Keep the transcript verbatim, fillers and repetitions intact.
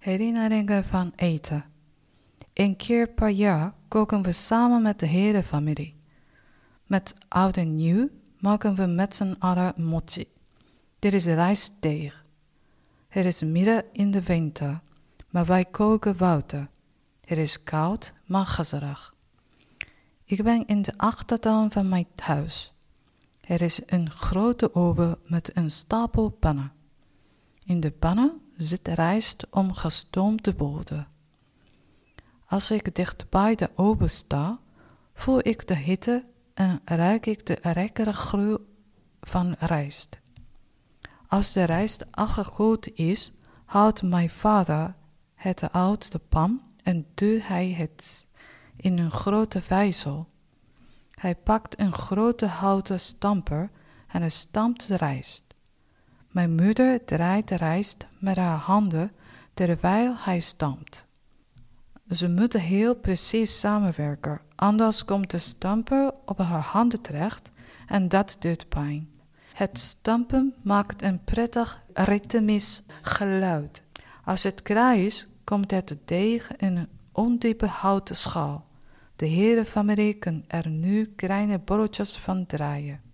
herinneringen van eten. Een keer per jaar koken we samen met de hele familie. Met oud en nieuw maken we met z'n allen mochi. Dit is rijstdeeg. Het is midden in de winter, maar wij koken buiten. Het is koud, maar gezellig. Ik ben in de achtertuin van mijn huis. Er is een grote oven met een stapel pannen. In de pannen zit rijst om gestoomd te worden. Als ik dicht bij de oven sta, voel ik de hitte en ruik ik de lekkere geur van rijst. Als de rijst afgekoeld is, haalt mijn vader het uit de pan en duwt hij het in een grote vijzel. Hij pakt een grote houten stamper en stampt de rijst. Mijn moeder draait de rijst met haar handen terwijl hij stampt. Ze moeten heel precies samenwerken, anders komt de stamper op haar handen terecht en dat doet pijn. Het stampen maakt een prettig ritmisch geluid. Als het klaar is, komt het deeg in een ondiepe houten schaal. De hele familie kan er nu kleine bolletjes van draaien.